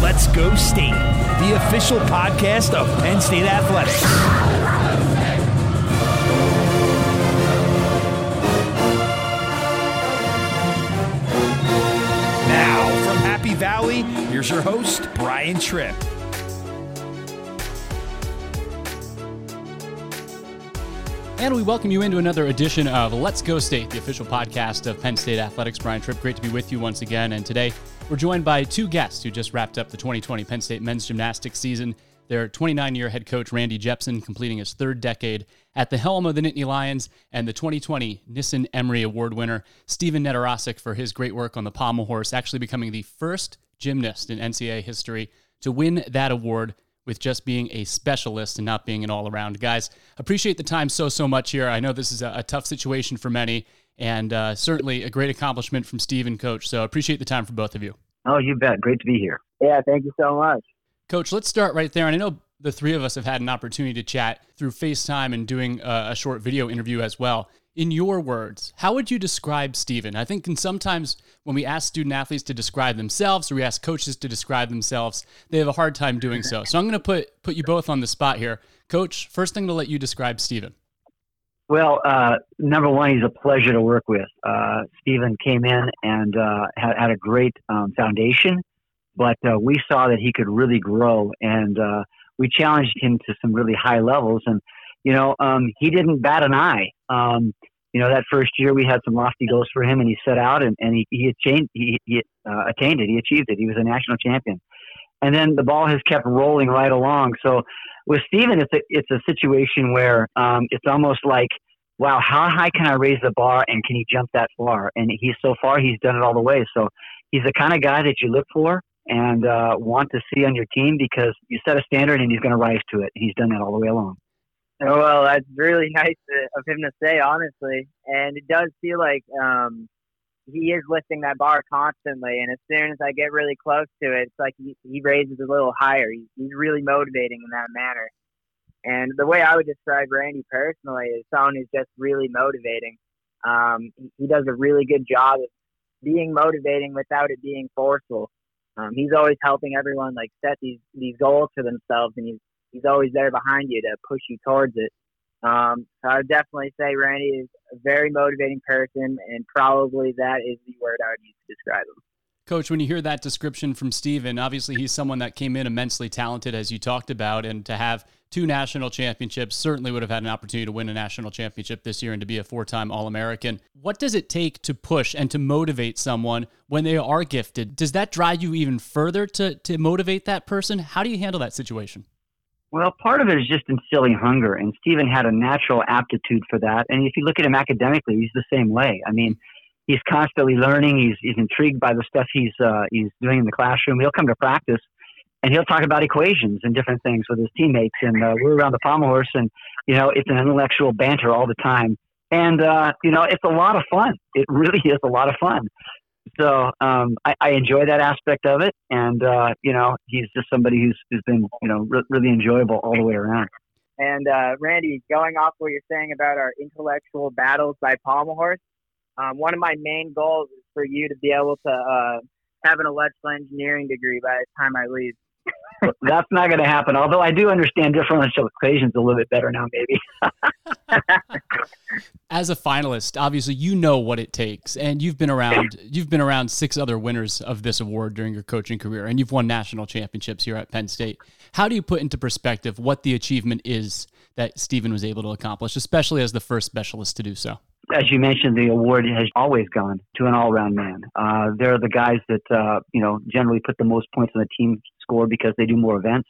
Let's Go State, the official podcast of Penn State Athletics. Valley, here's your host, Brian Tripp. And we welcome you into another edition of Let's Go State, the official podcast of Penn State Athletics. Brian Tripp, great to be with you once again. And today we're joined by two guests who just wrapped up the 2020 Penn State men's gymnastics season. Their 29-year head coach, Randy Jepson, completing his third decade at the helm of the Nittany Lions, and the 2020 Nissen Emery Award winner, Stephen Nedoroscik, for his great work on the pommel horse, actually becoming the first gymnast in NCAA history to win that award with just being a specialist and not being an all-around. Guys, appreciate the time so much here. I know this is a tough situation for many, and certainly a great accomplishment from Steve and Coach, so appreciate the time for both of you. Oh, you bet. Great to be here. Yeah, thank you so much. Coach, let's start right there. And I know the three of us have had an opportunity to chat through FaceTime and doing a short video interview as well. In your words, how would you describe Stephen? I think sometimes when we ask student athletes to describe themselves or we ask coaches to describe themselves, they have a hard time doing so. So I'm going to put you both on the spot here. Coach, first thing to let you describe Stephen. Well, number one, he's a pleasure to work with. Stephen came in and had a great foundation. But we saw that he could really grow, and we challenged him to some really high levels. And, he didn't bat an eye. That first year we had some lofty goals for him, and he set out, and he achieved it. He was a national champion. And then the ball has kept rolling right along. So with Stephen, it's a situation where it's almost like, wow, how high can I raise the bar, and can he jump that far? And he's done it all the way. So he's the kind of guy that you look for and want to see on your team, because you set a standard and he's going to rise to it. He's done that all the way along. Well, that's really nice of him to say, honestly. And it does feel like he is lifting that bar constantly. And as soon as I get really close to it, it's like he raises a little higher. He's really motivating in that manner. And the way I would describe Randy personally is someone who's just really motivating. He does a really good job of being motivating without it being forceful. He's always helping everyone set these goals for themselves, and he's always there behind you to push you towards it. So I would definitely say Randy is a very motivating person, and probably that is the word I would use to describe him. Coach, when you hear that description from Stephen, obviously he's someone that came in immensely talented, as you talked about, and to have two national championships, certainly would have had an opportunity to win a national championship this year and to be a four-time All-American. What does it take to push and to motivate someone when they are gifted? Does that drive you even further to motivate that person? How do you handle that situation? Well, part of it is just instilling hunger, and Stephen had a natural aptitude for that. And if you look at him academically, he's the same way. I mean, he's constantly learning. He's intrigued by the stuff he's doing in the classroom. He'll come to practice, and he'll talk about equations and different things with his teammates. And we're around the pommel horse, and, it's an intellectual banter all the time. And, it's a lot of fun. It really is a lot of fun. So I enjoy that aspect of it. And, he's just somebody who's been, really enjoyable all the way around. And, Randy, going off what you're saying about our intellectual battles by pommel horse, one of my main goals is for you to be able to have an electrical engineering degree by the time I leave. That's not going to happen, although I do understand differential equations a little bit better now, maybe. As a finalist, obviously you know what it takes, and you've been around six other winners of this award during your coaching career, and you've won national championships here at Penn State. How do you put into perspective what the achievement is that Stephen was able to accomplish, especially as the first specialist to do so? As you mentioned, the award has always gone to an all-around man. They're the guys that, generally put the most points on the team score because they do more events.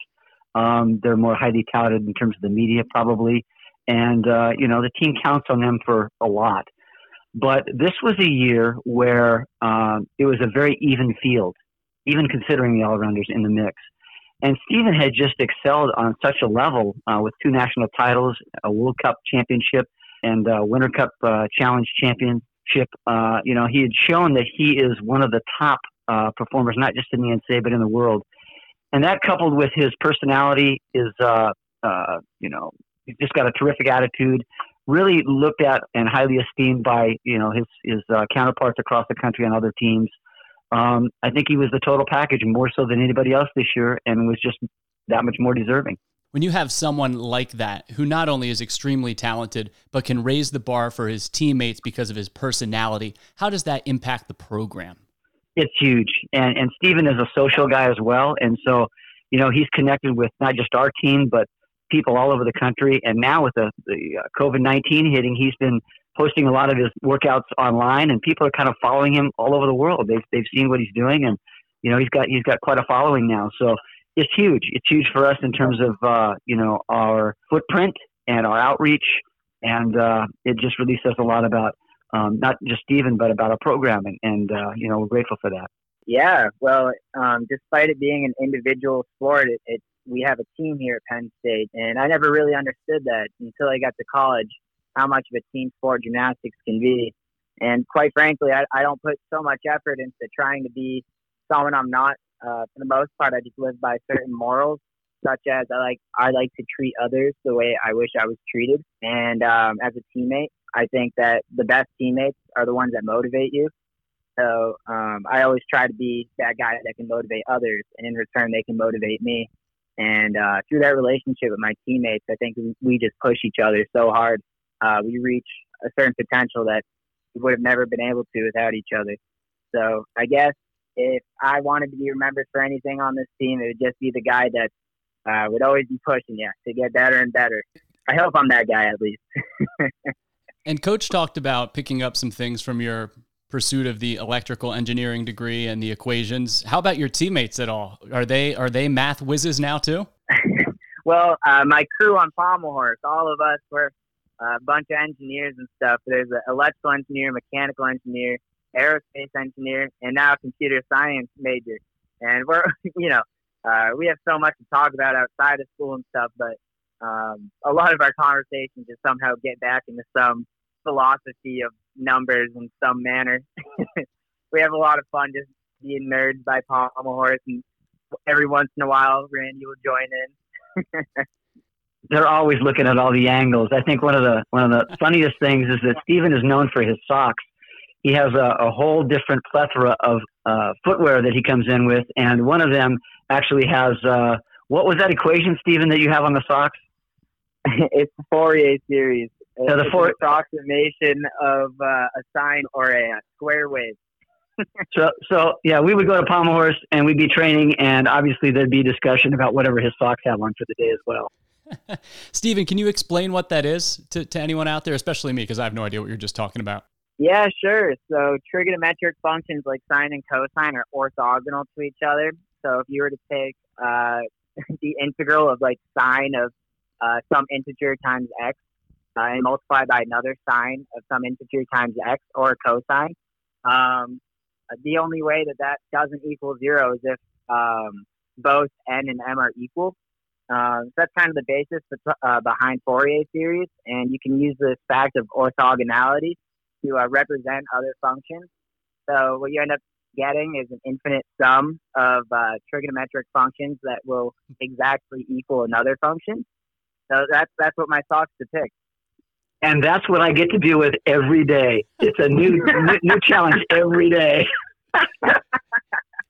They're more highly touted in terms of the media probably. And, the team counts on them for a lot. But this was a year where it was a very even field, even considering the all-arounders in the mix. And Stephen had just excelled on such a level with two national titles, a World Cup championship, and Winter Cup Challenge Championship. He had shown that he is one of the top performers, not just in the NCAA, but in the world. And that, coupled with his personality, is, he's just got a terrific attitude, really looked at and highly esteemed by, his counterparts across the country on other teams. I think he was the total package more so than anybody else this year and was just that much more deserving. When you have someone like that, who not only is extremely talented, but can raise the bar for his teammates because of his personality, how does that impact the program? It's huge. And Stephen is a social guy as well. And so, you know, he's connected with not just our team, but people all over the country. And now with the COVID-19 hitting, he's been posting a lot of his workouts online, and people are kind of following him all over the world. They've seen what he's doing, and, you know, he's got quite a following now. So it's huge. It's huge for us in terms of, you know, our footprint and our outreach. And it just really says a lot about not just Stephen, but about our programming. And, you know, we're grateful for that. Yeah. Well, despite it being an individual sport, we have a team here at Penn State. And I never really understood that until I got to college, how much of a team sport gymnastics can be. And quite frankly, I don't put so much effort into trying to be someone I'm not. For the most part, I just live by certain morals, such as I like to treat others the way I wish I was treated. And as a teammate, I think that the best teammates are the ones that motivate you. So I always try to be that guy that can motivate others, and in return, they can motivate me. And through that relationship with my teammates, I think we just push each other so hard. We reach a certain potential that we would have never been able to without each other. So I guess if I wanted to be remembered for anything on this team, it would just be the guy that would always be pushing you to get better and better. I hope I'm that guy at least. And Coach talked about picking up some things from your pursuit of the electrical engineering degree and the equations. How about your teammates at all? Are they math whizzes now too? Well, my crew on Pommel Horse, all of us were a bunch of engineers and stuff. There's an electrical engineer, mechanical engineer, aerospace engineer, and now a computer science major. And we're, you know, we have so much to talk about outside of school and stuff, but a lot of our conversations just somehow get back into some philosophy of numbers in some manner. We have a lot of fun just being nerds by Pommel Horse, and every once in a while, Randy will join in. They're always looking at all the angles. I think one of the funniest things is that Stephen is known for his socks. He has a whole different plethora of footwear that he comes in with, and one of them actually has what was that equation, Stephen, that you have on the socks? It's the Fourier series. So it's an approximation of a sine or a square wave. So yeah, we would go to Pommel Horse and we'd be training, and obviously there'd be discussion about whatever his socks have on for the day as well. Stephen, can you explain what that is to anyone out there, especially me, because I have no idea what you're just talking about? Yeah, sure. So trigonometric functions like sine and cosine are orthogonal to each other. So if you were to take the integral of like sine of some integer times x and multiply by another sine of some integer times x or cosine, the only way that doesn't equal zero is if both n and m are equal. So that's kind of the basis behind Fourier series, and you can use this fact of orthogonality to represent other functions. So what you end up getting is an infinite sum of trigonometric functions that will exactly equal another function. So that's what my socks depict. And that's what I get to do with every day. It's a new challenge every day.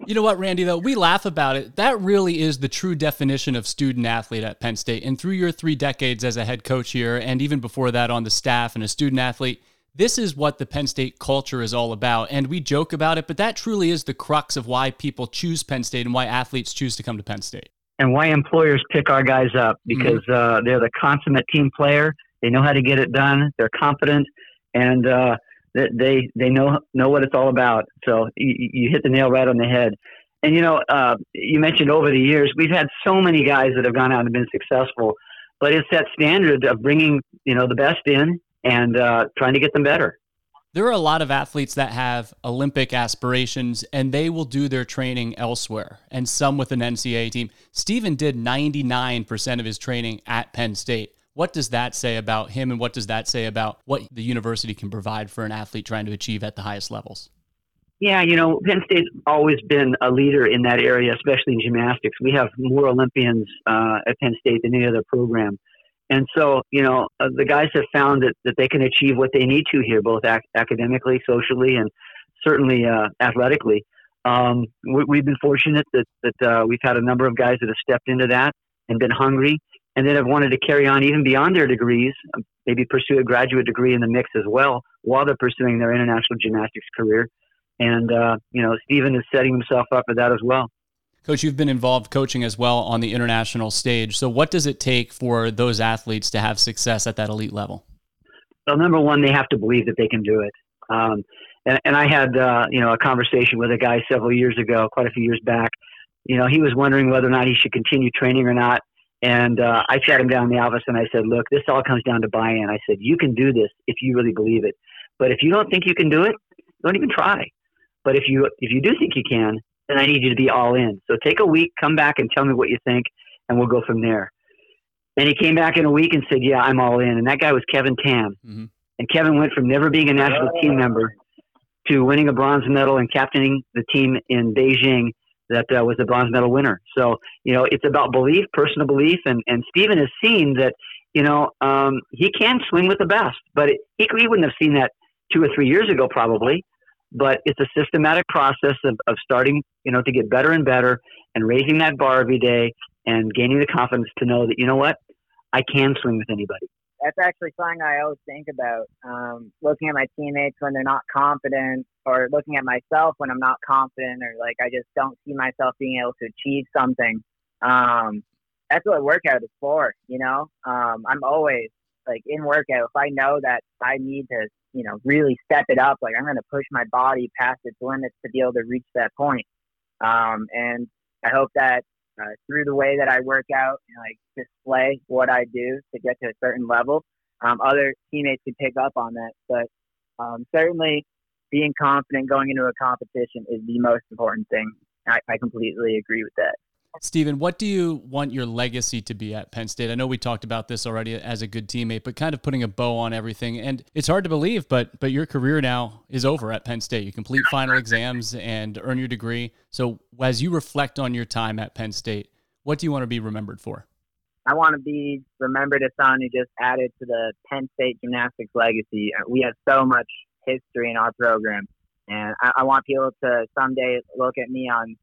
You know what, Randy, though? We laugh about it. That really is the true definition of student-athlete at Penn State. And through your 3 decades as a head coach here, and even before that on the staff and a student-athlete, this is what the Penn State culture is all about. And we joke about it, but that truly is the crux of why people choose Penn State and why athletes choose to come to Penn State. And why employers pick our guys up, because they're the consummate team player. They know how to get it done. They're competent. And they know what it's all about. So you hit the nail right on the head. And, you know, you mentioned over the years, we've had so many guys that have gone out and been successful, but it's that standard of bringing, you know, the best in and trying to get them better. There are a lot of athletes that have Olympic aspirations, and they will do their training elsewhere, and some with an NCAA team. Stephen did 99% of his training at Penn State. What does that say about him, and what does that say about what the university can provide for an athlete trying to achieve at the highest levels? Yeah, you know, Penn State's always been a leader in that area, especially in gymnastics. We have more Olympians at Penn State than any other program. And so, you know, the guys have found that they can achieve what they need to here, both academically, socially, and certainly athletically. We've been fortunate that we've had a number of guys that have stepped into that and been hungry, and then have wanted to carry on even beyond their degrees, maybe pursue a graduate degree in the mix as well while they're pursuing their international gymnastics career. And, Stephen is setting himself up for that as well. Coach, you've been involved coaching as well on the international stage. So what does it take for those athletes to have success at that elite level? Well, number one, they have to believe that they can do it. And I had, a conversation with a guy several years ago, quite a few years back. He was wondering whether or not he should continue training or not. And I sat him down in the office and I said, look, this all comes down to buy-in. I said, you can do this if you really believe it. But if you don't think you can do it, don't even try. But if you do think you can, then I need you to be all in. So take a week, come back and tell me what you think, and we'll go from there. And he came back in a week and said, yeah, I'm all in. And that guy was Kevin Tam. Mm-hmm. And Kevin went from never being a national team member to winning a bronze medal and captaining the team in Beijing that was the bronze medal winner. So, it's about belief, personal belief. And Stephen has seen that, he can swing with the best, but he wouldn't have seen that 2 or 3 years ago probably. But it's a systematic process of starting, to get better and better and raising that bar every day and gaining the confidence to know that, you know what, I can swing with anybody. That's actually something I always think about, looking at my teammates when they're not confident, or looking at myself when I'm not confident, or like I just don't see myself being able to achieve something. That's what workout is for, I'm always like in workout. If I know that I need to, really step it up, like I'm going to push my body past its limits to be able to reach that point. And I hope that through the way that I work out and like display what I do to get to a certain level, other teammates can pick up on that. But certainly being confident going into a competition is the most important thing. I completely agree with that. Stephen, what do you want your legacy to be at Penn State? I know we talked about this already as a good teammate, but kind of putting a bow on everything. And it's hard to believe, but your career now is over at Penn State. You complete final exams and earn your degree. So as you reflect on your time at Penn State, what do you want to be remembered for? I want to be remembered as someone who just added to the Penn State gymnastics legacy. We have so much history in our program. And I want people to someday look at me on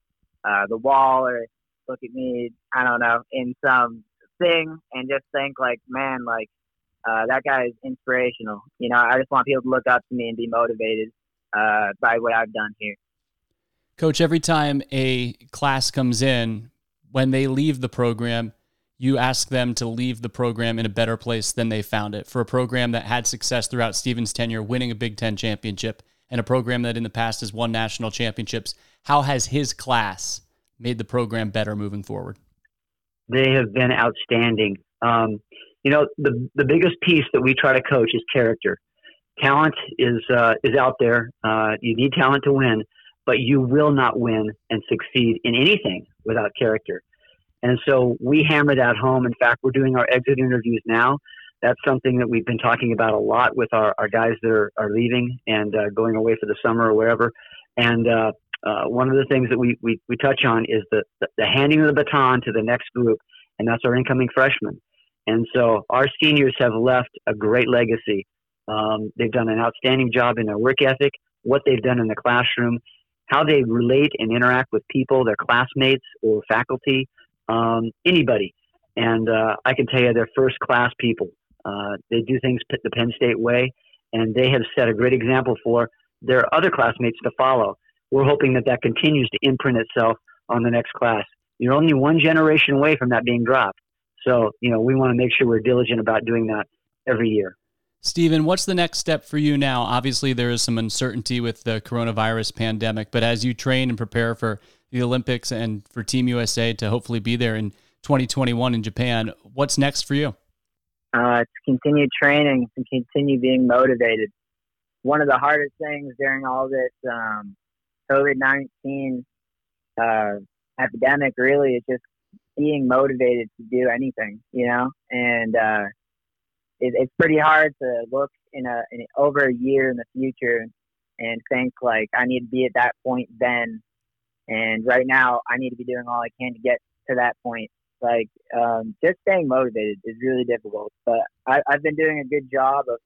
the wall, or look at me, I don't know, in some thing and just think like, man, like that guy is inspirational. I just want people to look up to me and be motivated by what I've done here. Coach, every time a class comes in, when they leave the program, you ask them to leave the program in a better place than they found it, for a program that had success throughout Stephen's tenure, winning a Big Ten championship, and a program that in the past has won national championships. How has his class made the program better moving forward? They have been outstanding. The biggest piece that we try to coach is character. Talent is out there. You need talent to win, but you will not win and succeed in anything without character. And so we hammer that home. In fact, we're doing our exit interviews now. That's something that we've been talking about a lot with our guys that are leaving and going away for the summer or wherever. And, one of the things that we touch on is the handing of the baton to the next group, and that's our incoming freshmen. And so our seniors have left a great legacy. They've done an outstanding job in their work ethic, what they've done in the classroom, how they relate and interact with people, their classmates or faculty, anybody. And I can tell you they're first-class people. They do things the Penn State way, and they have set a great example for their other classmates to follow. We're hoping that continues to imprint itself on the next class. You're only one generation away from that being dropped. So, we want to make sure we're diligent about doing that every year. Stephen, what's the next step for you now? Obviously, there is some uncertainty with the coronavirus pandemic, but as you train and prepare for the Olympics and for Team USA to hopefully be there in 2021 in Japan, what's next for you? It's continued training and continue being motivated. One of the hardest things during all this, COVID-19 epidemic really is just being motivated to do anything, and it's pretty hard to look in over a year in the future and think like I need to be at that point then, and right now I need to be doing all I can to get to that point. Like just staying motivated is really difficult, but I've been doing a good job of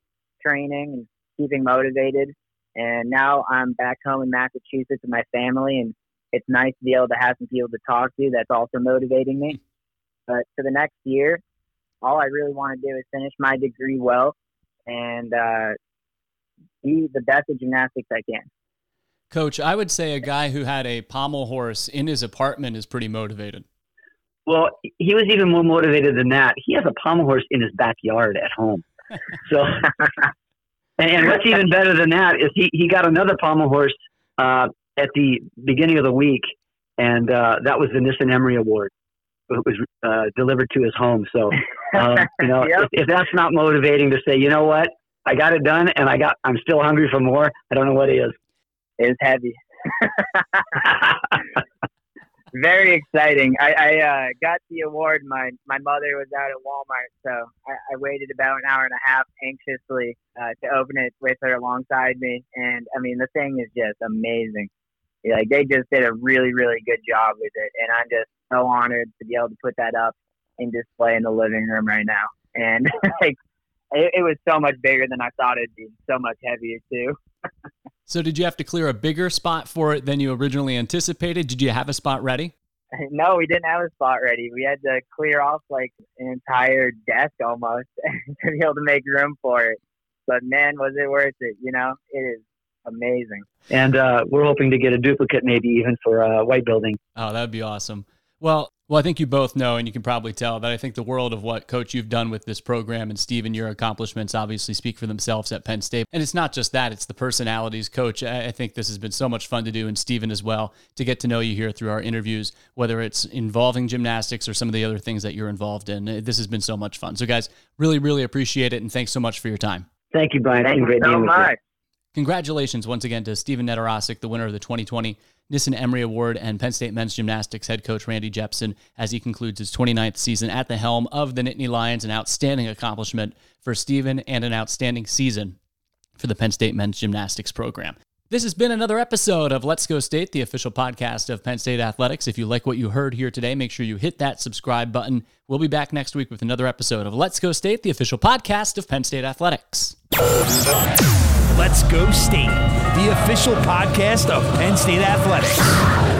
training and keeping motivated. And now I'm back home in Massachusetts with my family and it's nice to be able to have some people to talk to. That's also motivating me. But for the next year, all I really want to do is finish my degree well and be the best at gymnastics I can. Coach, I would say a guy who had a pommel horse in his apartment is pretty motivated. Well, he was even more motivated than that. He has a pommel horse in his backyard at home. So, and what's even better than that is he got another pommel horse at the beginning of the week, and that was the Nissen Emery Award. It was delivered to his home. So, yep. if that's not motivating to say, you know what, I got it done, and I'm still hungry for more. I don't know what it is. It's heavy. Very exciting. I got the award. My mother was out at Walmart, so I waited about an hour and a half anxiously to open it with her alongside me. And, I mean, the thing is just amazing. Like, they just did a really, really good job with it, and I'm just so honored to be able to put that up and display in the living room right now. And, like, it was so much bigger than I thought it'd be, so much heavier, too. So did you have to clear a bigger spot for it than you originally anticipated? Did you have a spot ready? No, we didn't have a spot ready. We had to clear off like an entire desk almost to be able to make room for it. But man, was it worth it? It is amazing. And we're hoping to get a duplicate maybe even for White Building. Oh, that'd be awesome. Well, I think you both know, and you can probably tell, that I think the world of what, Coach, you've done with this program, and Stephen, your accomplishments obviously speak for themselves at Penn State. And it's not just that, it's the personalities. Coach, I think this has been so much fun to do, and Stephen as well, to get to know you here through our interviews, whether it's involving gymnastics or some of the other things that you're involved in. This has been so much fun. So, guys, really, really appreciate it, and thanks so much for your time. Thank you, Brian. Thank you so much. Congratulations once again to Stephen Nedoroscik, the winner of the 2020 Nissen Emery Award, and Penn State men's gymnastics head coach Randy Jepson as he concludes his 29th season at the helm of the Nittany Lions. An outstanding accomplishment for Stephen and an outstanding season for the Penn State men's gymnastics program. This has been another episode of Let's Go State, the official podcast of Penn State Athletics. If you like what you heard here today, make sure you hit that subscribe button. We'll be back next week with another episode of Let's Go State, the official podcast of Penn State Athletics. Let's Go State, the official podcast of Penn State Athletics.